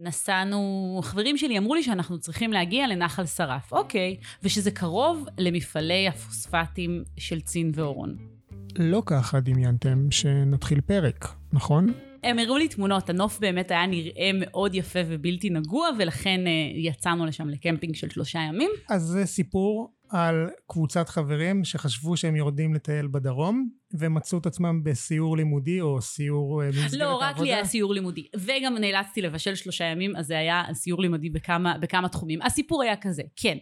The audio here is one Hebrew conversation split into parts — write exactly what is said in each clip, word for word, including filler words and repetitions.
נסענו, חברים שלי אמרו לי שאנחנו צריכים להגיע לנחל שרף, אוקיי, ושזה קרוב למפעלי הפוספטים של צין ואורון. לא ככה דמיינתם שנתחיל פרק, נכון? הם הראו לי תמונות, הנוף באמת היה נראה מאוד יפה ובלתי נגוע, ולכן יצאנו לשם לקמפינג של שלושה ימים. אז זה סיפור על קבוצת חברים שחשבו שהם יורדים לטייל בדרום, ומצאו את עצמם בסיור לימודי, או סיור במסגרת העבודה. לא, רק לי היה סיור לימודי, וגם נאלצתי לבשל שלושה ימים, אז זה היה סיור לימודי בכמה, בכמה תחומים. הסיפור היה כזה, כן,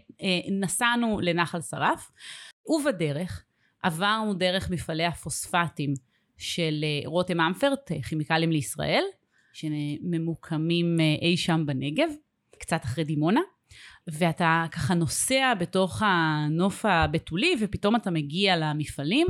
נסענו לנחל שרף, ובדרך עברנו דרך מפעלי הפוספטים, של רותם אמפרט, כימיקלים לישראל, שממוקמים אי שם בנגב, קצת אחרי דימונה, ואתה ככה נוסע בתוך הנוף הבטולי, ופתאום אתה מגיע למפעלים,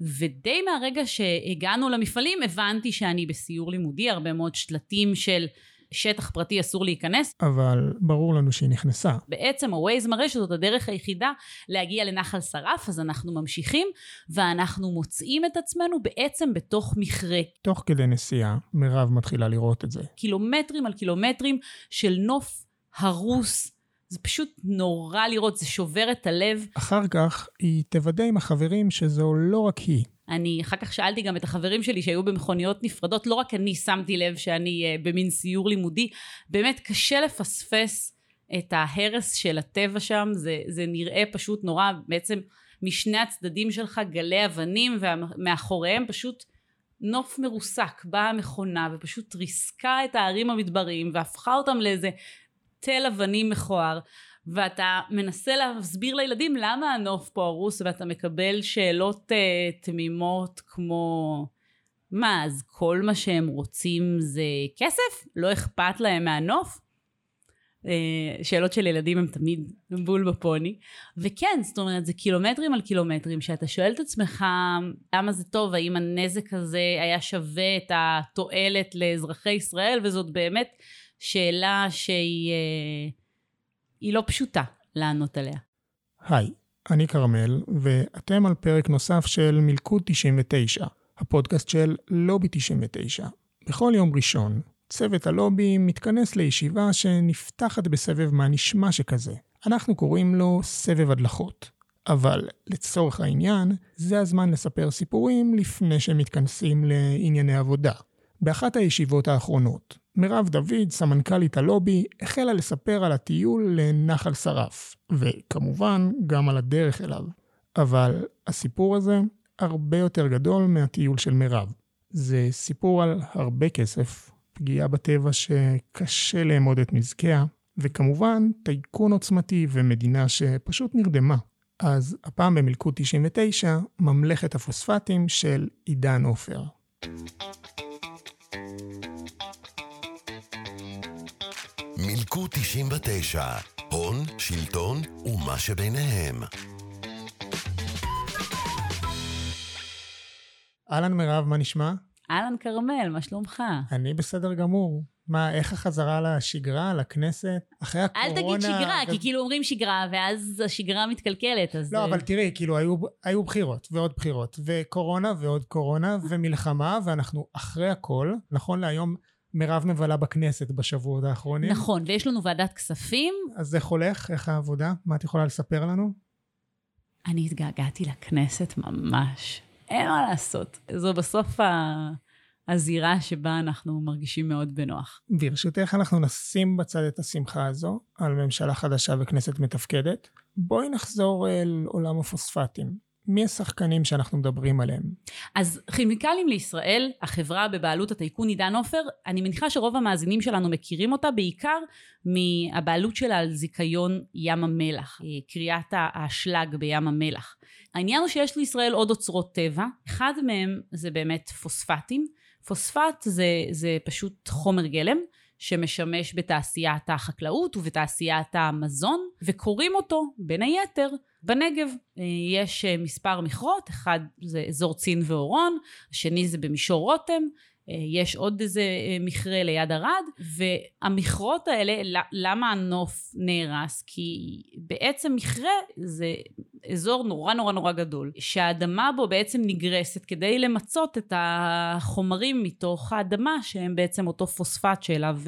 ודי מהרגע שהגענו למפעלים, הבנתי שאני בסיור לימודי, הרבה מאוד שלטים של שטח פרטי אסור להיכנס. אבל ברור לנו שהיא נכנסה. בעצם הווייז מראה שזאת הדרך היחידה להגיע לנחל שרף, אז אנחנו ממשיכים, ואנחנו מוצאים את עצמנו בעצם בתוך מכרה. תוך כדי נסיעה, מירב מתחילה לראות את זה. קילומטרים על קילומטרים של נוף הרוס. זה פשוט נורא לראות, זה שובר את הלב. אחר כך היא תוודא עם החברים שזו לא רק היא. אני אחר כך שאלתי גם את החברים שלי שהיו במכוניות נפרדות, לא רק אני שמתי לב שאני במין סיור לימודי, באמת קשה לפספס את ההרס של הטבע שם, זה, זה נראה פשוט נורא, בעצם משני הצדדים שלך גלי אבנים, ומאחוריהם פשוט נוף מרוסק, באה מכונה ופשוט ריסקה את הערים המדבריים, והפכה אותם לאיזה תל אבנים מכוער, ואתה מנסה להסביר לילדים למה הנוף פה הרוס, ואתה מקבל שאלות uh, תמימות כמו, מה, אז כל מה שהם רוצים זה כסף? לא אכפת להם מהנוף? Uh, שאלות של ילדים הם תמיד בול בפוני, וכן, זאת אומרת, זה קילומטרים על קילומטרים, שאתה שואל את עצמך, למה זה טוב, האם הנזק הזה היה שווה את התועלת לאזרחי ישראל, וזאת באמת שאלה שהיא... Uh, היא לא פשוטה לענות עליה. היי, אני קרמל, ואתם על פרק נוסף של מלכוד תשעים ותשע, הפודקאסט של לובי תשעים ותשע. בכל יום ראשון, צוות הלובי מתכנס לישיבה שנפתחת בסבב מה נשמע שכזה. אנחנו קוראים לו סבב הדלחות. אבל לצורך העניין, זה הזמן לספר סיפורים לפני שמתכנסים לענייני עבודה. באחת הישיבות האחרונות, מירב דוד, סמנכלית הלובי, החלה לספר על הטיול לנחל שרף, וכמובן גם על הדרך אליו. אבל הסיפור הזה הרבה יותר גדול מהטיול של מירב. זה סיפור על הרבה כסף, פגיעה בטבע שקשה לאמוד את נזקיה, וכמובן טייקון עוצמתי ומדינה שפשוט נרדמה. אז הפעם במלכוד תשעים ותשע, ממלכת הפוספטים של עידן עופר. מלכוד תשעים ותשע, הון, שלטון ומה שביניהם. אלן מירב, מה נשמע? אלן קרמל, מה שלומך? אני בסדר גמור. מה, איך החזרה לשגרה, לכנסת? אחרי הקורונה... אל תגיד שגרה, כי כאילו אומרים שגרה, ואז השגרה מתקלקלת, אז... לא, אבל תראי, כאילו היו בחירות, ועוד בחירות, וקורונה, ועוד קורונה, ומלחמה, ואנחנו אחרי הכל, נכון להיום... מירב מבלה בכנסת בשבועות האחרונים. נכון, ויש לנו ועדת כספים. אז איך הולך? איך העבודה? מה את יכולה לספר לנו? אני התגעגעתי לכנסת ממש. אין מה לעשות. זו בסוף ה... הזירה שבה אנחנו מרגישים מאוד בנוח. ברשותך, אנחנו נשים בצד את השמחה הזו, על ממשלה חדשה וכנסת מתפקדת. בואי נחזור אל עולם הפוספטים. מי השחקנים שאנחנו מדברים עליהם? אז כימיקלים לישראל, החברה בבעלות הטייקון עידן עופר, אני מניחה שרוב המאזינים שלנו מכירים אותה, בעיקר מהבעלות שלה על זיכיון ים המלח, קריאת האשלג בים המלח. העניין הוא שיש לישראל עוד אוצרות טבע, אחד מהם זה באמת פוספטים, פוספט זה, זה פשוט חומר גלם, שמשמש בתעשיית החקלאות ובתעשיית המזון, וקוראים אותו בין היתר בנגב. יש מספר מכרות, אחד זה אזור צין ואורון, השני זה במישור רותם, יש עוד איזה מכרה ליד ערד, והמכרות האלה, למה הנוף נהרס? כי בעצם מכרה זה אזור נורא נורא נורא גדול, שהאדמה בו בעצם נגרסת כדי למצות את החומרים מתוך האדמה, שהם בעצם אותו פוספט שאליו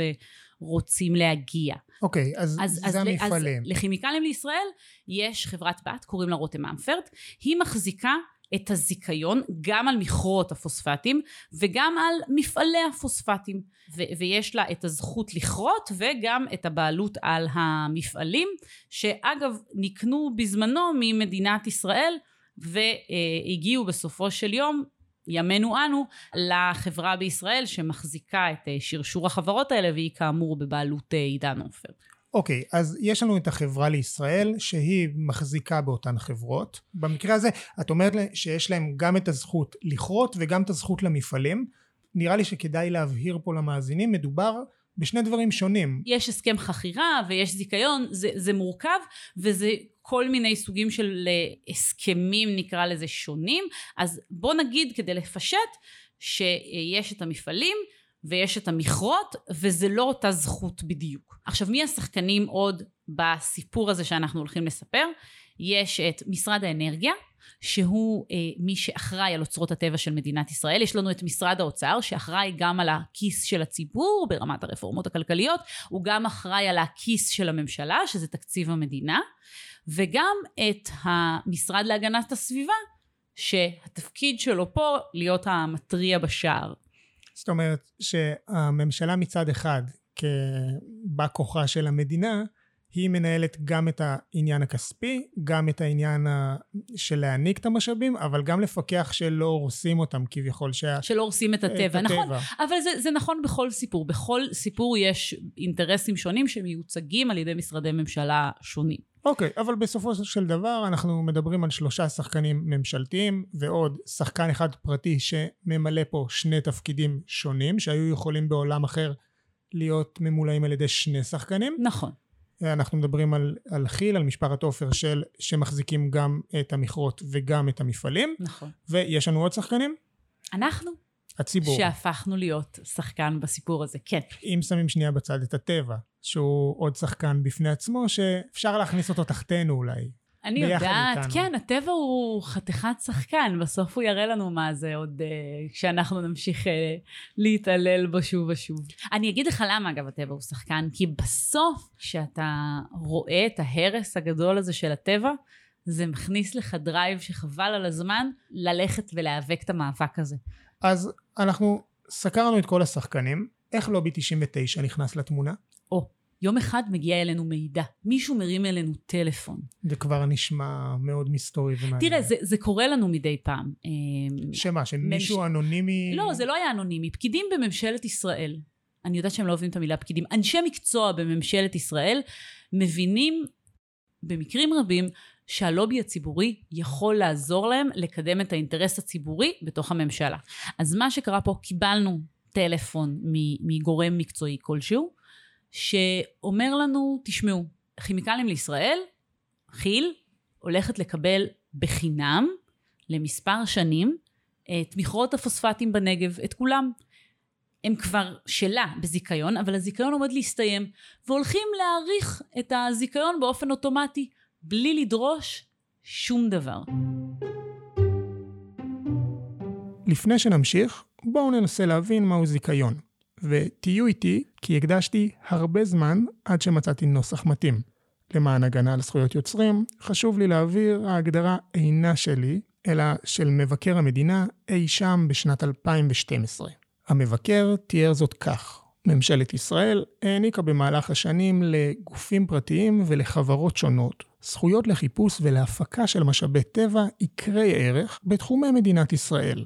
רוצים להגיע. אוקיי, אז זה המפעלים. לכימיקלים לישראל יש חברת בת, קוראים לה רותם אמפרט, היא מחזיקה את הזיקיון גם על מכרות הפוספטים וגם על מפעלי הפוספטים, ו- ויש לה את הזכות לכרות וגם את הבעלות על המפעלים, שאגב נקנו בזמנו ממדינת ישראל והגיעו בסופו של יום, ימינו אנו, לחברה בישראל שמחזיקה את שרשור החברות האלה, והיא כאמור בבעלות עידן עופר. אוקיי, אז יש לנו את החברה לישראל שהיא מחזיקה באותן חברות. במקרה הזה את אומרת שיש להם גם את הזכות לכרות וגם את הזכות למפעלים. נראה לי שכדאי להבהיר פה למאזינים, מדובר בשני דברים שונים. יש הסכם חכירה ויש זיקיון, זה, זה מורכב וזה כל מיני סוגים של הסכמים נקרא לזה שונים. אז בוא נגיד כדי לפשט שיש את המפעלים ויש את המכרות, וזה לא אותה זכות בדיוק. עכשיו, מי השחקנים עוד בסיפור הזה שאנחנו הולכים לספר? יש את משרד האנרגיה, שהוא אה, מי שאחראי על אוצרות הטבע של מדינת ישראל. יש לנו את משרד האוצר, שאחראי גם על הכיס של הציבור, ברמת הרפורמות הכלכליות, הוא גם אחראי על הכיס של הממשלה, שזה תקציב המדינה, וגם את המשרד להגנת הסביבה, שהתפקיד שלו פה להיות המטריע בשער. זאת אומרת שהממשלה מצד אחד כבא כוחה של המדינה, היא מנהלת גם את העניין הכספי, גם את העניין של להעניק את המשאבים, אבל גם לפקח שלא הורסים אותם כביכול. שה... שלא הורסים את הטבע, את נכון. הטבע. אבל זה, זה נכון בכל סיפור. בכל סיפור יש אינטרסים שונים שמיוצגים על ידי משרדי ממשלה שונים. אוקיי, אבל בסופו של דבר אנחנו מדברים על שלושה שחקנים ממשלתיים, ועוד שחקן אחד פרטי שממלא פה שני תפקידים שונים, שהיו יכולים בעולם אחר להיות ממולאים על ידי שני שחקנים. נכון. אנחנו מדברים על, על חיל, על משפחת עופר של, שמחזיקים גם את המכרות וגם את המפעלים. נכון. ויש לנו עוד שחקנים? אנחנו. הציבור. שהפכנו להיות שחקן בסיפור הזה, כן. אם שמים שנייה בצד את הטבע, שהוא עוד שחקן בפני עצמו, שאפשר להכניס אותו תחתנו אולי. אני יודעת, איתנו. כן, הטבע הוא חתיכת שחקן, בסוף הוא יראה לנו מה זה עוד, uh, כשאנחנו נמשיך uh, להתעלל בו שוב ושוב. אני אגיד לך למה אגב הטבע הוא שחקן, כי בסוף כשאתה רואה את ההרס הגדול הזה של הטבע, זה מכניס לך דרייב שחבל על הזמן, ללכת ולהיאבק את המאבק הזה. אז אנחנו סקרנו את כל השחקנים, איך לובי תשעים ותשע נכנס לתמונה? או, יום אחד מגיע אלינו מידע, מישהו מרים אלינו טלפון. זה כבר נשמע מאוד מסתורי ומעניין. תראה, זה, זה קורה לנו מדי פעם. שמה, שמישהו ממש... אנונימי? לא, זה לא היה אנונימי. פקידים בממשלת ישראל, אני יודעת שהם לא אוהבים את המילה פקידים, אנשי מקצוע בממשלת ישראל מבינים במקרים רבים שהלובי הציבורי יכול לעזור להם לקדם את האינטרס הציבורי בתוך הממשלה. אז מה שקרה פה, קיבלנו טלפון מגורם מקצועי כלשהו, שאומר לנו, תשמעו, כימיקלים לישראל, כיל, הולכת לקבל בחינם, למספר שנים, את מכרות הפוספטים בנגב, את כולם. הם כבר שלה בזיקיון, אבל הזיקיון עומד להסתיים, והולכים להאריך את הזיקיון באופן אוטומטי, בלי לדרוש שום דבר. לפני שנמשיך, בואו ננסה להבין מהו זיקיון. ותהיו איתי, כי הקדשתי הרבה זמן עד שמצאתי נוסח מתאים. למען הגנה על זכויות יוצרים, חשוב לי להעביר ההגדרה אינה שלי, אלא של מבקר המדינה אי שם בשנת אלפיים ושתים עשרה. המבקר תיאר זאת כך. ממשלת ישראל העניקה במהלך השנים לגופים פרטיים ולחברות שונות, זכויות לחיפוש ולהפקה של משאבי טבע עיקרי ערך בתחומי מדינת ישראל.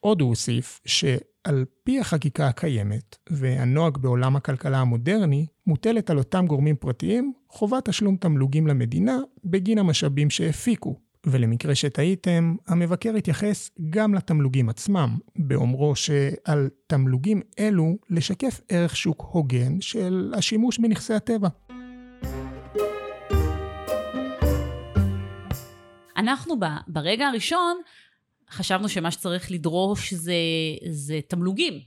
עוד הוא הוסיף שעל פי החקיקה הקיימת והנוהג בעולם הכלכלה המודרני, מוטלת על אותם גורמים פרטיים חובת תשלום תמלוגים למדינה בגין המשאבים שהפיקו. ולמקרה שטעיתם, המבקר התייחס גם לתמלוגים עצמם, באומרו שעל תמלוגים אלו לשקף ערך שוק הוגן של השימוש בנכסי הטבע. אנחנו ברגע הראשון חשבנו שמה שצריך לדרוש זה, זה תמלוגים,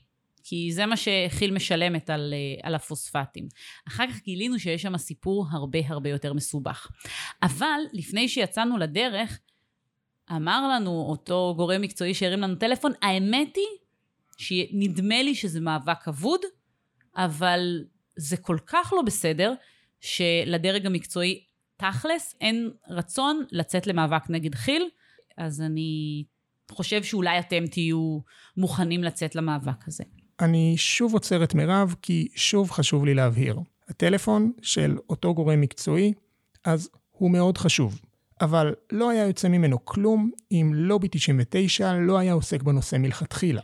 כי זה מה שחיל משלמת על, על הפוספטים. אחר כך גילינו שיש שם סיפור הרבה הרבה יותר מסובך. אבל לפני שיצאנו לדרך, אמר לנו אותו גורם מקצועי שהרים לנו טלפון, האמת היא שנדמה לי שזה מאבק כבוד, אבל זה כל כך לא בסדר, שלדרג המקצועי תכלס, אין רצון לצאת למאבק נגד חיל, אז אני חושב שאולי אתם תהיו מוכנים לצאת למאבק הזה. אני שוב עוצר את מירב, כי שוב חשוב לי להבהיר. הטלפון של אותו גורם מקצועי, אז הוא מאוד חשוב. אבל לא היה יוצא ממנו כלום, אם לובי תשעים ותשע לא היה עוסק בנושא מלכתחילה.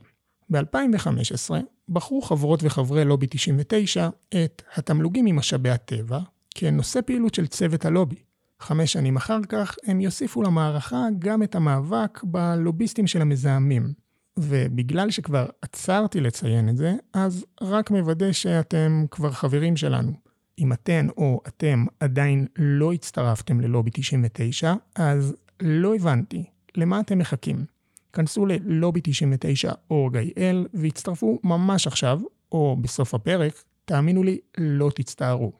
ב-אלפיים וחמש עשרה בחרו חברות וחברי לובי תשעים ותשע את התמלוגים ממשאבי הטבע, כנושא פעילות של צוות הלובי. חמש שנים אחר כך הם יוסיפו למערכה גם את המאבק בלוביסטים של המזהמים. ובגלל שכבר עצרתי לציין את זה, אז רק מוודא שאתם כבר חברים שלנו. אם אתן או אתם עדיין לא הצטרפתם ללובי תשעים ותשע, אז לא הבנתי למה אתם מחכים. כנסו ל-לובי תשעים ותשע נקודה או אר ג'י איי אל והצטרפו ממש עכשיו, או בסוף הפרק, תאמינו לי, לא תצטערו.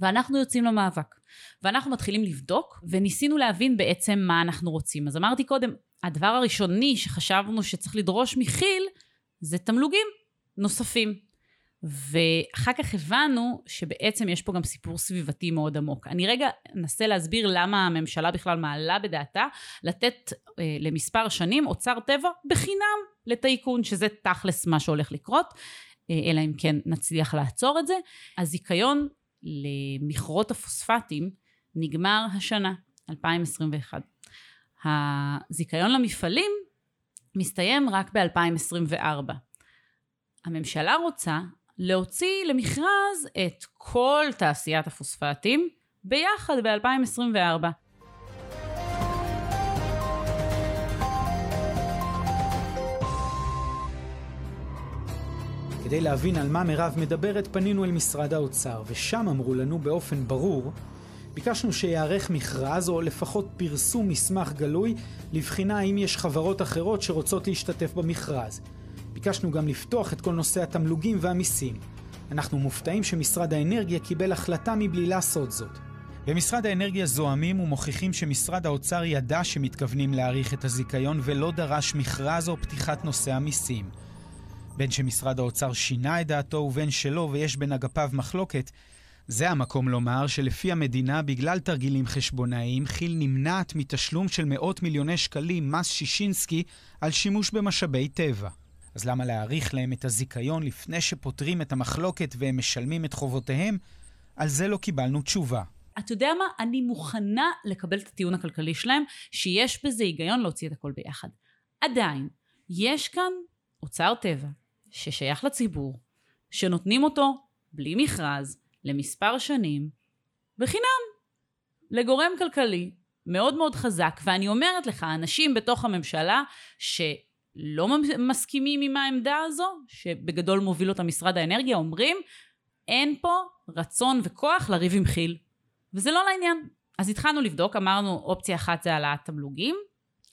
ואנחנו יוצאים למאבק, ואנחנו מתחילים לבדוק, וניסינו להבין בעצם מה אנחנו רוצים. אז אמרתי קודם, הדבר הראשוני שחשבנו שצריך לדרוש מחיל, זה תמלוגים נוספים. ואחר כך הבנו שבעצם יש פה גם סיפור סביבתי מאוד עמוק. אני רגע אנסה להסביר למה הממשלה בכלל מעלה בדעתה, לתת אה, למספר שנים אוצר טבע בחינם לטייקון, שזה תכלס מה שהולך לקרות, אה, אלא אם כן נצליח לעצור את זה. הזיקיון למכרות הפוספטים נגמר השנה, אלפיים עשרים ואחת. הזיקיון למפעלים מסתיים רק ב-אלפיים עשרים וארבע. הממשלה רוצה להוציא למכרז את כל תעשיית הפוספטים ביחד ב-אלפיים עשרים וארבע. כדי להבין על מה מירב מדברת, פנינו אל משרד האוצר, ושם אמרו לנו באופן ברור, ביקשנו שיערך מכרז או לפחות פרסום מסמך גלוי, לבחינה האם יש חברות אחרות שרוצות להשתתף במכרז. ביקשנו גם לפתוח את כל נושא התמלוגים והמיסים. אנחנו מופתעים שמשרד האנרגיה קיבל החלטה מבלי לעשות זאת. במשרד האנרגיה זוהמים ומוכיחים שמשרד האוצר ידע שמתכוונים להאריך את הזיקיון ולא דרש מכרז או פתיחת נושא המיסים. בין שמשרד האוצר שינה את דעתו ובין שלא ויש בין אגפיו מחלוקת, זה המקום לומר שלפי המדינה בגלל תרגילים חשבונאיים חיל נמנעת מתשלום של מאות מיליוני שקלים מס שישינסקי על שימוש במשאבי טבע. אז למה להאריך להם את הזיקיון לפני שפותרים את המחלוקת והם משלמים את חובותיהם? על זה לא קיבלנו תשובה. אתה יודע מה? אני מוכנה לקבל את הטיעון הכלכלי שלהם שיש בזה היגיון להוציא את הכל ביחד. עדיין, יש כאן אוצר טבע ששייך לציבור, שנותנים אותו בלי מכרז למספר שנים, בחינם, לגורם כלכלי מאוד מאוד חזק, ואני אומרת לך, אנשים בתוך הממשלה שלא מסכימים עם העמדה הזו, שבגדול מוביל אותה משרד האנרגיה, אומרים, אין פה רצון וכוח לריב עם חיל, וזה לא לעניין. אז התחלנו לבדוק, אמרנו, אופציה אחת זה העלאת תמלוגים,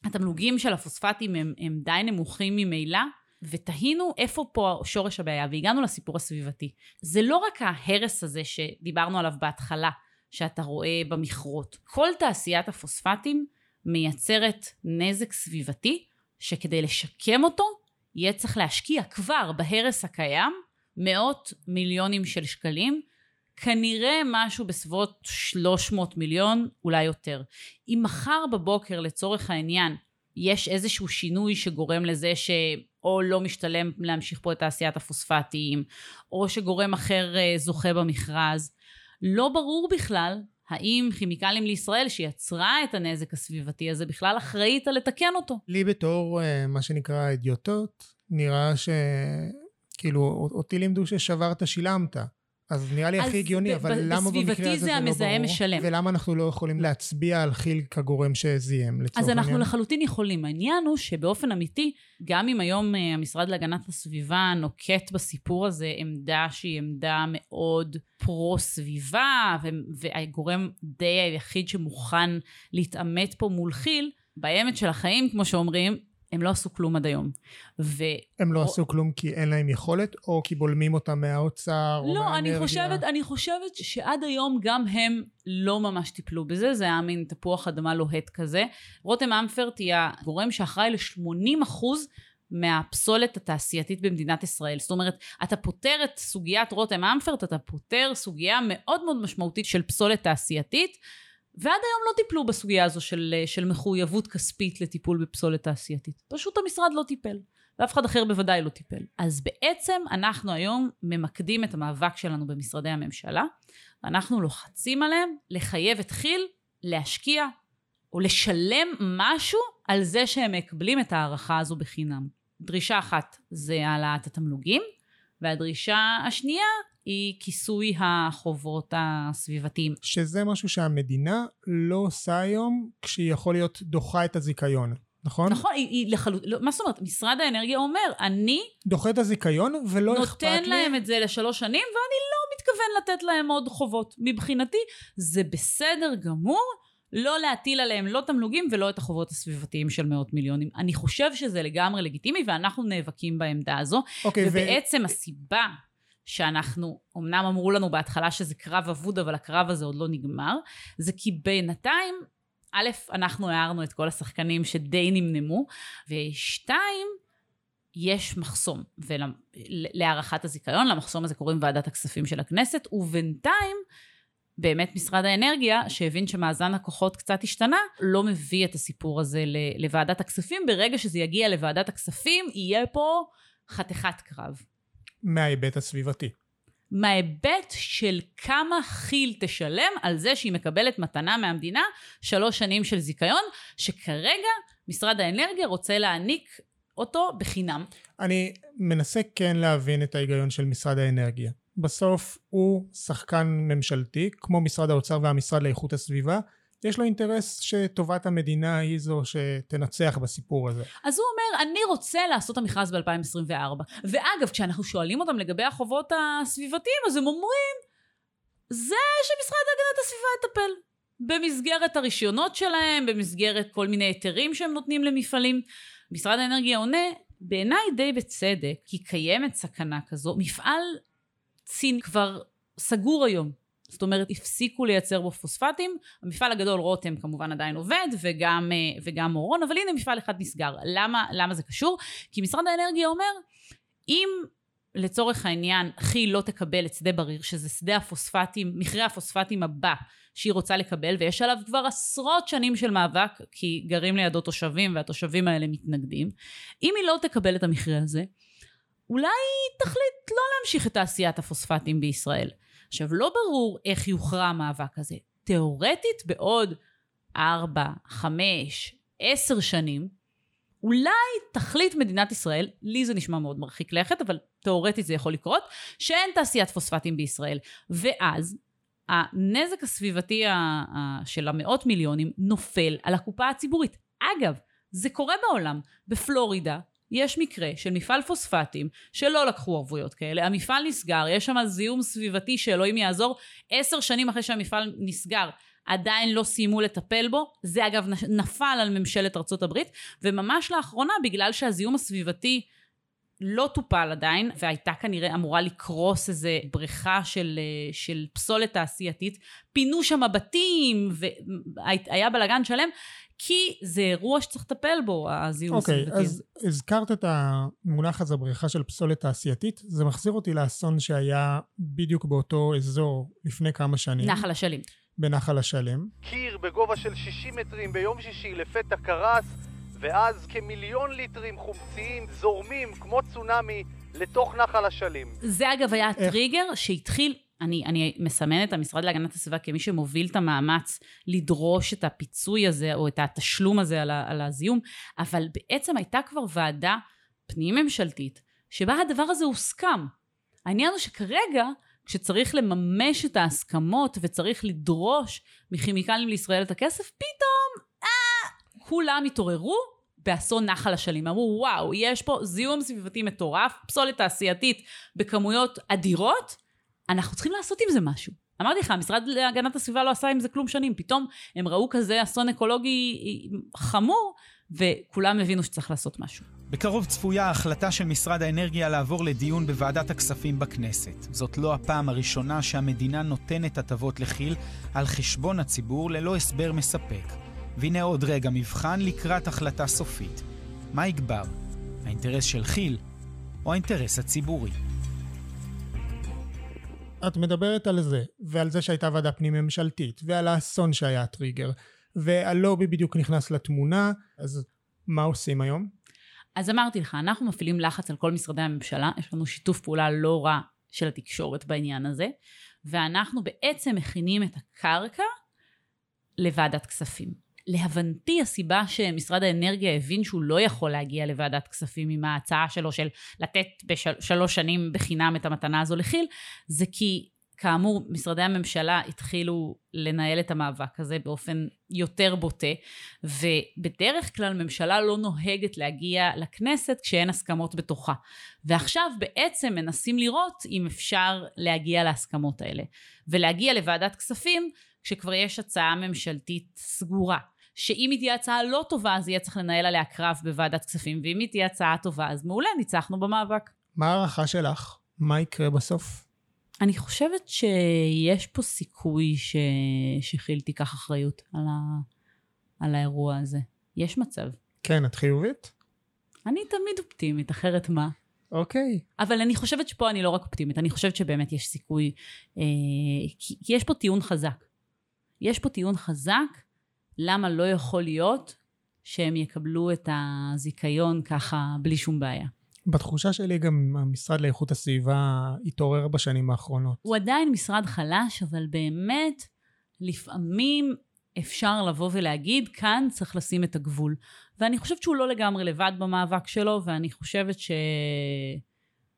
התמלוגים של הפוספטים הם, הם די נמוכים ממילא, ותהינו איפה פה שורש הבעיה, והגענו לסיפור הסביבתי. זה לא רק ההרס הזה שדיברנו עליו בהתחלה, שאתה רואה במכרות. כל תעשיית הפוספטים מייצרת נזק סביבתי, שכדי לשקם אותו, יהיה צריך להשקיע כבר בהרס הקיים, מאות מיליונים של שקלים, כנראה משהו בסביבות שלוש מאות מיליון, אולי יותר. אם מחר בבוקר לצורך העניין, יש איזשהו שינוי שגורם לזה ש... או לא משתלם להמשיך פה את תעשיית הפוספטים, או שגורם אחר זוכה במכרז. לא ברור בכלל, האם כימיקלים לישראל שיצרה את הנזק הסביבתי הזה, בכלל אחראית על לתקן אותו. לי בתור מה שנקרא אידיוטות, נראה שכאילו אותי לימדו ששברת שילמת. אז נראה לי הכי הגיוני, אבל למה במקרה הזה זה לא ברור? ולמה אנחנו לא יכולים להצביע על חיל כגורם שזיהם? אז אנחנו לחלוטין יכולים. העניין הוא שבאופן אמיתי, גם אם היום המשרד להגנת הסביבה נוקט בסיפור הזה, עמדה שהיא עמדה מאוד פרו-סביבה, והגורם די היחיד שמוכן להתעמת פה מול חיל, באמת של החיים, כמו שאומרים, הם לא עשו כלום עד היום. ו... הם לא או... עשו כלום כי אין להם יכולת, או כי בולמים אותם מהאוצר, לא, או מהאנרגיה? לא, חושבת, אני חושבת שעד היום גם הם לא ממש טיפלו בזה, זה היה מין תפוח אדמה לוהט כזה. רותם אמפרט היא הגורם שאחראי ל-שמונים אחוז מהפסולת התעשייתית במדינת ישראל. זאת אומרת, אתה פותר את סוגיית רותם אמפרט, אתה פותר סוגיה מאוד מאוד משמעותית של פסולת תעשייתית, ועד היום לא טיפלו בסוגיה הזו של, של מחויבות כספית לטיפול בפסולת תעשייתית. פשוט המשרד לא טיפל, ואף אחד אחר בוודאי לא טיפל. אז בעצם אנחנו היום ממקדים את המאבק שלנו במשרדי הממשלה, ואנחנו לוחצים עליהם לחייב את חיל להשקיע או לשלם משהו על זה שהם מקבלים את הערכה הזו בחינם. דרישה אחת זה העלאת התמלוגים, והדרישה השנייה היא כיסוי החובות הסביבתיים. שזה משהו שהמדינה לא עושה היום, כשהיא יכול להיות דוחה את הזיכיון, נכון? נכון, היא, היא לחלוט... לא, מה זאת אומרת? משרד האנרגיה אומר, אני... דוחה את הזיכיון ולא אכפת לי... נותן להם את זה לשלוש שנים, ואני לא מתכוון לתת להם עוד חובות. מבחינתי, זה בסדר גמור, לא להטיל עליהם לא תמלוגים ולא את החובות הסביבתיים של מאות מיליונים. אני חושב שזה לגמרי לגיטימי, ואנחנו נאבקים בעמדה הזו. אוקיי, ובעצם ו... הסיבה שאנחנו, אמנם אמרו לנו בהתחלה שזה קרב אבוד, אבל הקרב הזה עוד לא נגמר, זה כי בינתיים, א', אנחנו הערנו את כל השחקנים שדי נמנמו, ושתיים, יש מחסום, ולהערכת הזיכיון, למחסום הזה קוראים ועדת הכספים של הכנסת, ובינתיים, באמת משרד האנרגיה, שהבין שמאזן הכוחות קצת השתנה, לא מביא את הסיפור הזה לוועדת הכספים, ברגע שזה יגיע לוועדת הכספים, יהיה פה חתיכת קרב. מההיבט הסביבתי. מההיבט של כמה חיל תשלם, על זה שהיא מקבלת מתנה מהמדינה, שלוש שנים של זיכיון, שכרגע משרד האנרגיה רוצה להעניק אותו בחינם. אני מנסה כן להבין את ההיגיון של משרד האנרגיה. בסוף הוא שחקן ממשלתי, כמו משרד האוצר והמשרד לאיכות הסביבה, יש לו אינטרס שטובת המדינה היא זו שתנצח בסיפור הזה. אז הוא אומר, אני רוצה לעשות המכרז ב-אלפיים עשרים וארבע. ואגב, כשאנחנו שואלים אותם לגבי החובות הסביבתיים, אז הם אומרים, זה שמשרד הגנת הסביבה יטפל. במסגרת הרישיונות שלהם, במסגרת כל מיני היתרים שהם נותנים למפעלים. משרד האנרגיה עונה, בעיניי די בצדק, כי קיימת סכנה כזו. מפעל צין כבר סגור היום. זאת אומרת, הפסיקו לייצר בו פוספטים, המפעל הגדול רותם כמובן עדיין עובד, וגם, וגם אורון, אבל הנה מפעל אחד נסגר. למה, למה זה קשור? כי משרד האנרגיה אומר, אם לצורך העניין, חיל לא תקבל את שדה בריר, שזה שדה הפוספטים, מכרה הפוספטים הבא, שהיא רוצה לקבל, ויש עליו כבר עשרות שנים של מאבק, כי גרים לידו תושבים, והתושבים האלה מתנגדים. אם היא לא תקבל את המכרה הזה, אולי תחליט לא להמשיך את תעשיית הפוספטים בישראל. עכשיו, לא ברור איך יוכרע המאבק הזה. תיאורטית, בעוד ארבע, חמש, עשר שנים, אולי תחליט מדינת ישראל, לי זה נשמע מאוד מרחיק לכת, אבל תיאורטית זה יכול לקרות, שאין תעשיית פוספטים בישראל. ואז, הנזק הסביבתי של המאות מיליונים נופל על הקופה הציבורית. אגב, זה קורה בעולם. בפלורידה, יש מקרה של מפעל פוספטים שלא לקחו ערבויות כאלה, המפעל נסגר, יש שם זיהום סביבתי שאלוהים יעזור, עשר שנים אחרי שהמפעל נסגר, עדיין לא סיימו לטפל בו, זה אגב נפל על ממשלת ארצות הברית, וממש לאחרונה בגלל שהזיהום הסביבתי לא טופל עדיין, והייתה כנראה אמורה לקרוס איזה בריכה של, של פסולת תעשייתית, פינו שם בתים, והיה בלגן שלם, כי זה אירוע שצריך לטפל בו, הזיהום הסביבתי. אוקיי, אז הזכרת את המונח הזה, בריכה של פסולת תעשייתית, זה מחזיר אותי לאסון שהיה בדיוק באותו אזור לפני כמה שנים. נחל אשלים. בנחל אשלים. קיר בגובה של שישים מטרים ביום שישי לפתע קרס, ואז כמיליון ליטרים חומציים זורמים כמו צונאמי לתוך נחל אשלים. זה אגב היה הטריגר שהתחיל, אני, אני מסמנת את המשרד להגנת הסביבה כמי שמוביל את המאמץ לדרוש את הפיצוי הזה או את התשלום הזה על, על הזיום, אבל בעצם הייתה כבר ועדה פנים ממשלתית שבה הדבר הזה הוסכם. העניין הוא שכרגע כשצריך לממש את ההסכמות וצריך לדרוש מכימיקלים לישראל את הכסף, פתאום כולם התעוררו באסון נחל אשלים, אמרו וואו, יש פה זיהום סביבתי מטורף, פסולת תעשייתית בכמויות אדירות, אנחנו צריכים לעשות עם זה משהו. אמרתי לך, המשרד להגנת הסביבה לא עשה עם זה כלום שנים, פתאום הם ראו כזה אסון אקולוגי חמור, וכולם הבינו שצריך לעשות משהו. בקרוב צפויה ההחלטה של משרד האנרגיה לעבור לדיון בוועדת הכספים בכנסת. זאת לא הפעם הראשונה שהמדינה נותנת הטבות לחיל על חשבון הציבור ללא הסבר מספק. והנה עוד רגע מבחן לקראת החלטה סופית. מה יגבר? האינטרס של חיל או האינטרס הציבורי. את מדברת על זה, ועל זה שהייתה ועדה פנים ממשלתית, ועל האסון שהיה הטריגר, והלובי בדיוק נכנס לתמונה, אז מה עושים היום? אז אמרתי לך, אנחנו מפעילים לחץ על כל משרדי הממשלה, יש לנו שיתוף פעולה לא רע של התקשורת בעניין הזה, ואנחנו בעצם מכינים את הקרקע לוועדת כספים. להבנתי הסיבה שמשרד האנרגיה הבין שהוא לא יכול להגיע לוועדת כספים עם ההצעה שלו של לתת בשלוש שנים בחינם את המתנה הזו לחיל, זה כי כאמור משרדי הממשלה התחילו לנהל את המאבק הזה באופן יותר בוטה, ובדרך כלל ממשלה לא נוהגת להגיע לכנסת כשאין הסכמות בתוכה, ועכשיו בעצם מנסים לראות אם אפשר להגיע להסכמות האלה, ולהגיע לוועדת כספים כשכבר יש הצעה ממשלתית סגורה. שאם היא תהיה הצעה לא טובה, אז יהיה צריך לנהל עליה קרב בוועדת כספים, ואם היא תהיה הצעה טובה, אז מעולה, ניצחנו במאבק. מה הערכה שלך? מה יקרה בסוף? אני חושבת שיש פה סיכוי ש... שחיל תיקח אחריות על, ה... על האירוע הזה. יש מצב. כן, את חיובית? אני תמיד אופטימית, אחרת מה? אוקיי. אבל אני חושבת שפה אני לא רק אופטימית, אני חושבת שבאמת יש סיכוי, אה... כי... כי יש פה טיעון חזק. יש פה טיעון חזק, למה לא יכול להיות שהם יקבלו את הזיכיון ככה בלי שום בעיה. בתחושה שלי גם המשרד לאיכות הסביבה התעורר בשנים האחרונות. הוא עדיין משרד חלש, אבל באמת לפעמים אפשר לבוא ולהגיד, כאן צריך לשים את הגבול. ואני חושבת שהוא לא לגמרי לבד במאבק שלו, ואני חושבת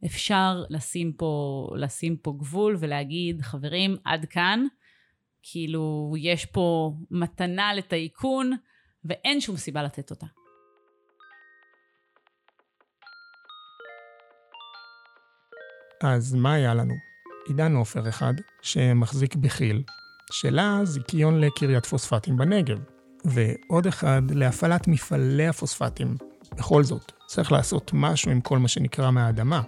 שאפשר לשים פה, לשים פה גבול ולהגיד, חברים, עד כאן, כאילו יש פה מתנה לטייקון, ואין שום סיבה לתת אותה. אז מה היה לנו? עידן עופר אחד שמחזיק בחיל, שלה זיכיון לקריית פוספטים בנגב, ועוד אחד להפעלת מפעלי הפוספטים. בכל זאת, צריך לעשות משהו עם כל מה שנקרא מהאדמה.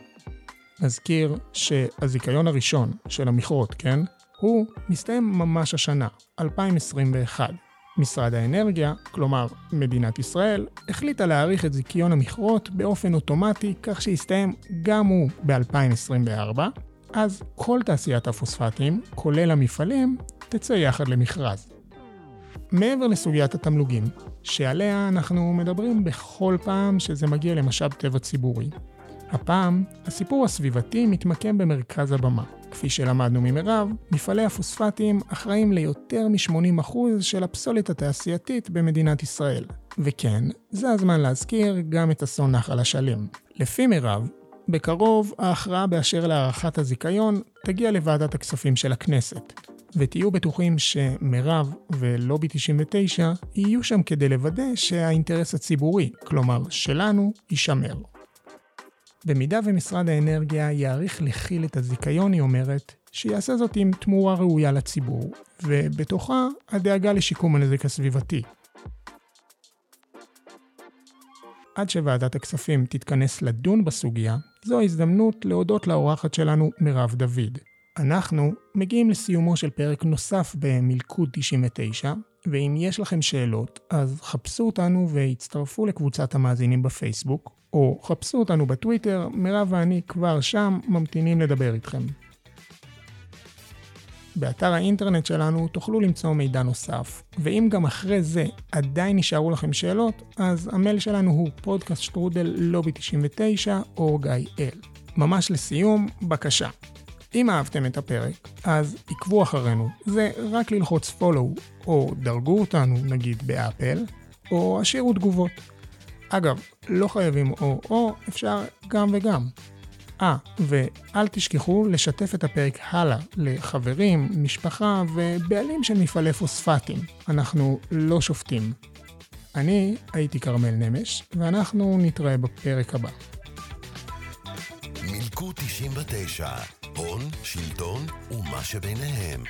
נזכיר שהזיכיון הראשון של המכרות, כן? הוא מסתיים ממש השנה, אלפיים עשרים ואחת. משרד האנרגיה, כלומר מדינת ישראל, החליטה להאריך את זיכיון המכרות באופן אוטומטי, כך שיסתיים גם הוא ב-אלפיים עשרים וארבע. אז כל תעשיית הפוספטים, כולל המפעלים, תצא יחד למכרז. מעבר לסוגיית התמלוגים, שעליה אנחנו מדברים בכל פעם שזה מגיע למשאב טבע ציבורי. הפעם, הסיפור הסביבתי מתמקם במרכז הבמה. כפי שלמדנו ממרב, מפעלי הפוספטים אחראים ליותר מ-שמונים אחוז של הפסולת התעשייתית במדינת ישראל. וכן, זה הזמן להזכיר גם את אסון נחל אשלים. לפי מרב, בקרוב ההכרעה באשר להארכת הזיכיון תגיע לוועדת הכספים של הכנסת. ותהיו בטוחים שמרב ולובי תשעים ותשע יהיו שם כדי לוודא שהאינטרס הציבורי, כלומר שלנו, יישמר. במידה ומשרד האנרגיה יאריך לכיל את הזיכיון, היא אומרת, שיעשה זאת עם תמורה ראויה לציבור, ובתוכה הדאגה לשיקום הנזק הסביבתי. עד שוועדת הכספים תתכנס לדון בסוגיה, זו הזדמנות להודות לאורחת שלנו מרב דוד. אנחנו מגיעים לסיומו של פרק נוסף במלכוד תשעים ותשע, ואם יש לכם שאלות, אז חפשו אותנו והצטרפו לקבוצת המאזינים בפייסבוק, או חפשו אותנו בטוויטר, מירב ואני כבר שם ממתינים לדבר איתכם. באתר האינטרנט שלנו תוכלו למצוא מידע נוסף, ואם גם אחרי זה עדיין נשארו לכם שאלות, אז המייל שלנו הוא פודקאסט שטרודל לובי תשעים ותשע נקודה אורג נקודה איי אל. ממש לסיום, בבקשה. אם אהבתם את הפרק, אז עקבו אחרינו, זה רק ללחוץ follow, או דרגו אותנו נגיד באפל, או השאירו תגובות. אגב, לא חייבים או או, אפשר גם וגם. אה, ואל תשכחו לשתף את הפרק הלאה לחברים, משפחה ובעלים של מפעלי פוספטים. אנחנו לא שופטים. אני הייתי כרמל נמש, ואנחנו נתראה בפרק הבא. מלכוד תשעים ותשע, הון, שלטון ומה שביניהם.